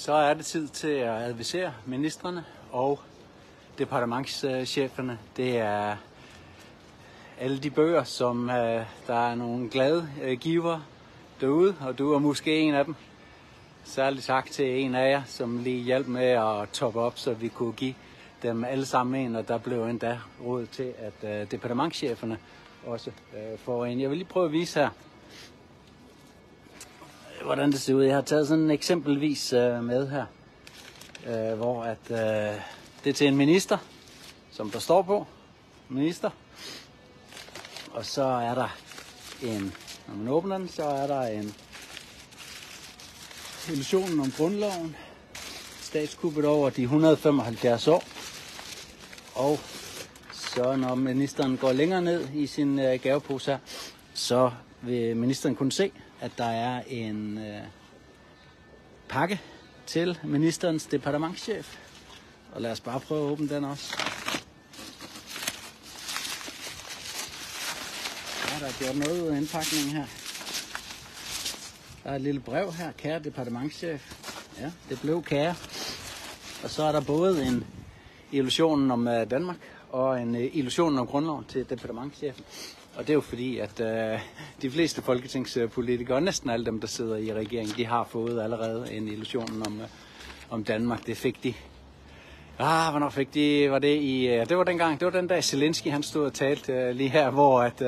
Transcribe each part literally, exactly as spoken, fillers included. Så er det tid til at advisere ministerne og departementscheferne. Det er alle de bøger, som der er nogle glade giver derude, og du er måske en af dem. Særligt tak til en af jer, som lige hjalp med at toppe op, så vi kunne give dem alle sammen en, og der blev endda råd til, at departementscheferne også får en. Jeg vil lige prøve at vise her, hvordan det ser ud. Jeg har taget sådan eksempelvis øh, med her, øh, hvor at, øh, det er til en minister, som der står på, minister. Og så er der en, når man åbner den, så er der en Illusionen om Grundloven, statskuppet over de et hundrede og femoghalvfjerds år. Og så når ministeren går længere ned i sin øh, gavepose her, så vil ministeren kunne se, at der er en øh, pakke til ministerens departementschef. Og lad os bare prøve at åbne den også. Ja, der er gjort noget ud af indpakningen her. Der er et lille brev her, kære departementschef. Ja, det blev kære. Og så er der både en illusion om øh, Danmark og en øh, illusion om grundloven til departementschefen. Og det er jo fordi, at øh, de fleste folketingspolitikere, næsten alle dem, der sidder i regeringen, de har fået allerede en illusion om, øh, om Danmark. Det fik de. Ah, hvornår fik de? Var det i... Øh, det var dengang, det var den dag Zelensky, han stod og talte øh, lige her, hvor at...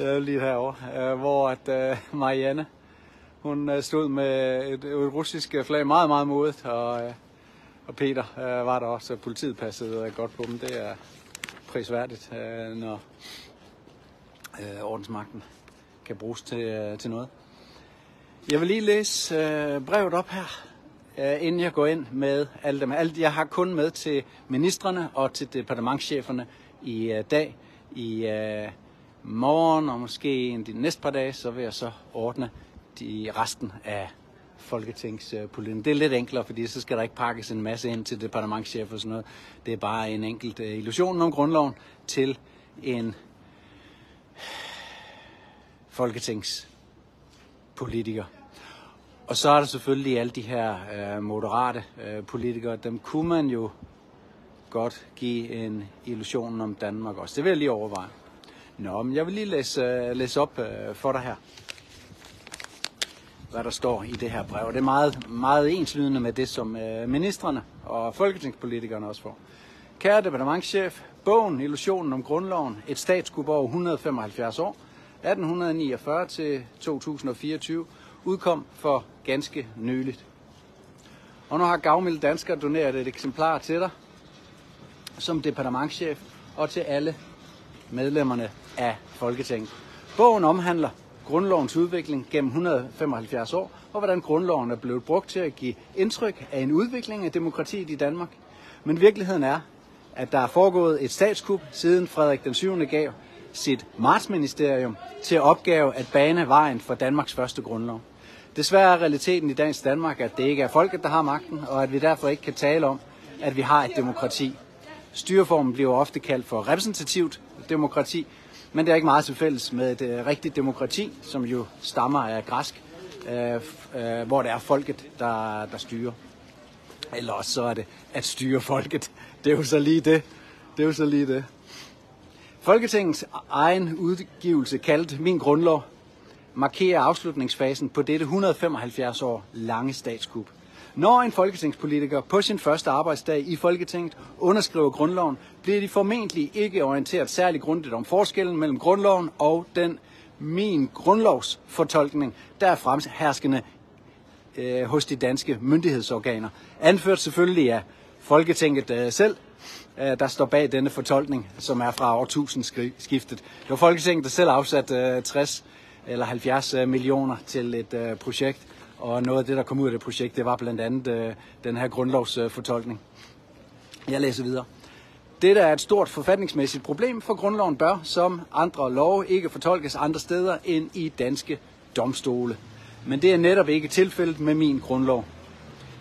Øh, lige herovre, øh, hvor at øh, Marianne, hun øh, stod med et, et russisk flag meget, meget modigt, og, øh, og Peter øh, var der også, og politiet passede øh, godt på dem. Det er prisværdigt, øh, når... Øh, ordensmagten kan bruges til, øh, til noget. Jeg vil lige læse øh, brevet op her, øh, inden jeg går ind med alle dem. Alt, jeg har kun med til ministerne og til departementscheferne i øh, dag. I øh, morgen og måske en de næste par dage, så vil jeg så ordne de resten af folketingspolitikken. Øh, det er lidt enklere, fordi så skal der ikke pakkes en masse ind til departementschefer og sådan noget. Det er bare en enkelt øh, illusion om grundloven til en folketingspolitiker. Og så er der selvfølgelig alle de her øh, moderate øh, politikere. Dem kunne man jo godt give en illusion om Danmark også. Det vil jeg lige overveje. Nå, men jeg vil lige læse, øh, læse op øh, for dig her, hvad der står i det her brev. Det er meget, meget enslydende med det, som øh, ministerne og folketingspolitikerne også får. Kære departementschef, bogen Illusionen om Grundloven, et statskup over et hundrede og femoghalvfjerds år, atten niogfyrre til to tusind og fireogtyve, udkom for ganske nyligt. Og nu har Gavmild Dansker doneret et eksemplar til dig, som departementschef og til alle medlemmerne af Folketinget. Bogen omhandler grundlovens udvikling gennem et hundrede og femoghalvfjerds år, og hvordan grundloven er blevet brugt til at give indtryk af en udvikling af demokratiet i Danmark. Men virkeligheden er, at der er foregået et statskup, siden Frederik den syvende gav sit martsministerium til opgave at bane vejen for Danmarks første grundlov. Desværre er realiteten i dagens Danmark, at det ikke er folket, der har magten, og at vi derfor ikke kan tale om, at vi har et demokrati. Styreformen bliver ofte kaldt for repræsentativt demokrati, men det er ikke meget til fælles med et rigtigt demokrati, som jo stammer af græsk, øh, øh, hvor det er folket, der, der styrer. Eller også så er det at styre folket. Det er jo så lige det. Det er jo så lige det. Folketingets egen udgivelse, kaldt Min Grundlov, markerer afslutningsfasen på dette et hundrede og femoghalvfjerds år lange statskup. Når en folketingspolitiker på sin første arbejdsdag i Folketinget underskriver grundloven, bliver de formentlig ikke orienteret særlig grundigt om forskellen mellem grundloven og den Min Grundlovs fortolkning, der er fremherskende øh, hos de danske myndighedsorganer. Anført selvfølgelig af Folketinget øh, selv, der står bag denne fortolkning, som er fra årtusindskiftet. Det var Folketinget, der selv afsatte tres eller halvfjerds millioner til et projekt, og noget af det, der kom ud af det projekt, det var blandt andet den her grundlovsfortolkning. Jeg læser videre. Dette er et stort forfatningsmæssigt problem, for grundloven bør, som andre love, ikke fortolkes andre steder end i danske domstole. Men det er netop ikke tilfældet med Min Grundlov.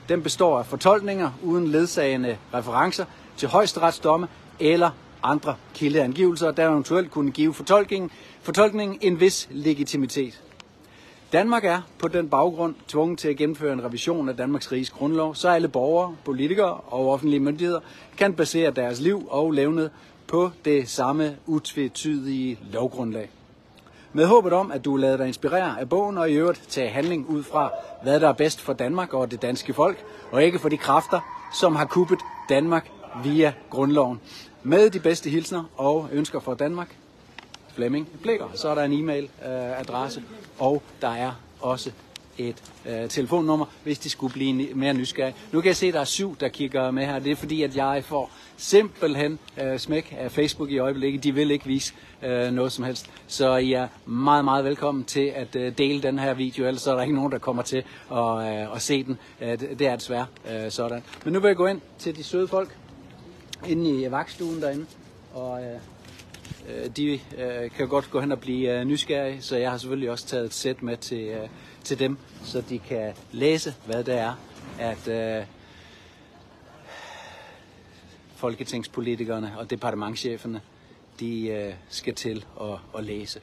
Den består af fortolkninger uden ledsagende referencer til højesteretsdomme eller andre kildeangivelser, der eventuelt kunne give fortolkningen en vis legitimitet. Danmark er på den baggrund tvunget til at gennemføre en revision af Danmarks Riges Grundlov, så alle borgere, politikere og offentlige myndigheder kan basere deres liv og levned på det samme utvetydige lovgrundlag. Med håbet om, at du lader dig inspirere af bogen og i øvrigt tage handling ud fra, hvad der er bedst for Danmark og det danske folk, og ikke for de kræfter, som har kuppet Danmark via grundloven. Med de bedste hilsner og ønsker fra Danmark, Flemming Blicher. Så er der en e-mailadresse, og der er også et øh, telefonnummer, hvis de skulle blive mere nysgerrige. Nu kan jeg se, at der er syv, der kigger med her. Det er fordi, at jeg får simpelthen øh, smæk af Facebook i øjeblikket. De vil ikke vise øh, noget som helst. Så I er meget, meget velkommen til at øh, dele den her video, ellers er der ikke nogen, der kommer til at, øh, at se den. Øh, det er desværre øh, sådan. Men nu vil jeg gå ind til de søde folk inde i vagtstuen derinde, og øh, de øh, kan godt gå hen og blive øh, nysgerrige, så jeg har selvfølgelig også taget et sæt med til, øh, til dem, så de kan læse, hvad det er, at øh, folketingspolitikerne og departementscheferne, de øh, skal til at, at læse.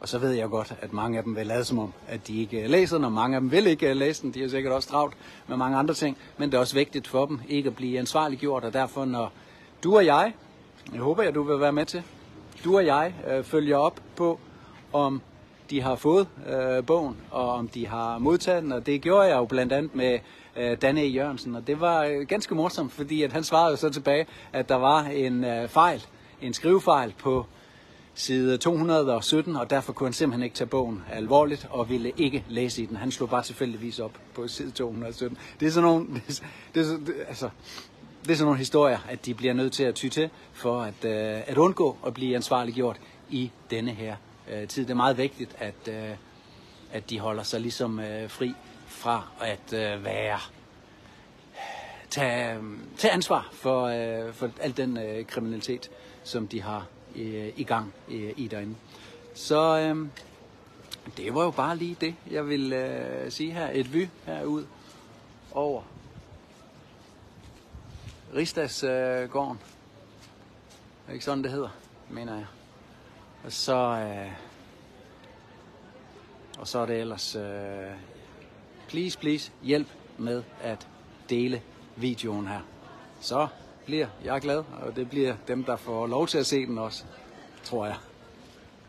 Og så ved jeg godt, at mange af dem vil lade som om, at de ikke læser den, og mange af dem vil ikke læse den. De er sikkert også travlt med mange andre ting, men det er også vigtigt for dem ikke at blive ansvarliggjort, og derfor når du og jeg, jeg håber, at du vil være med til, du og jeg øh, følger op på, om de har fået øh, bogen, og om de har modtaget den, og det gjorde jeg jo blandt andet med øh, Dan Jørgensen, og det var øh, ganske morsomt, fordi at han svarede så tilbage, at der var en øh, fejl, en skrivefejl på side to hundrede og sytten, og derfor kunne han simpelthen ikke tage bogen alvorligt, og ville ikke læse i den. Han slog bare tilfældigvis op på side to hundrede og sytten. Det er sådan nogle, det, det, det, altså, det er sådan nogle historier, at de bliver nødt til at ty til, for at, øh, at undgå at blive ansvarliggjort i denne her øh, tid. Det er meget vigtigt, at, øh, at de holder sig ligesom øh, fri fra at øh, være... Tage, tage ansvar for, øh, for al den øh, kriminalitet, som de har i gang i derinde. Så øh, det var jo bare lige det, jeg vil øh, sige her. Et vy herud over Rigsdagsgården. Øh, ikke sådan det hedder, mener jeg. Og så, øh, og så er det ellers øh, please, please hjælp med at dele videoen her. Så bliver jeg glad, og det bliver dem, der får lov til at se den også, tror jeg.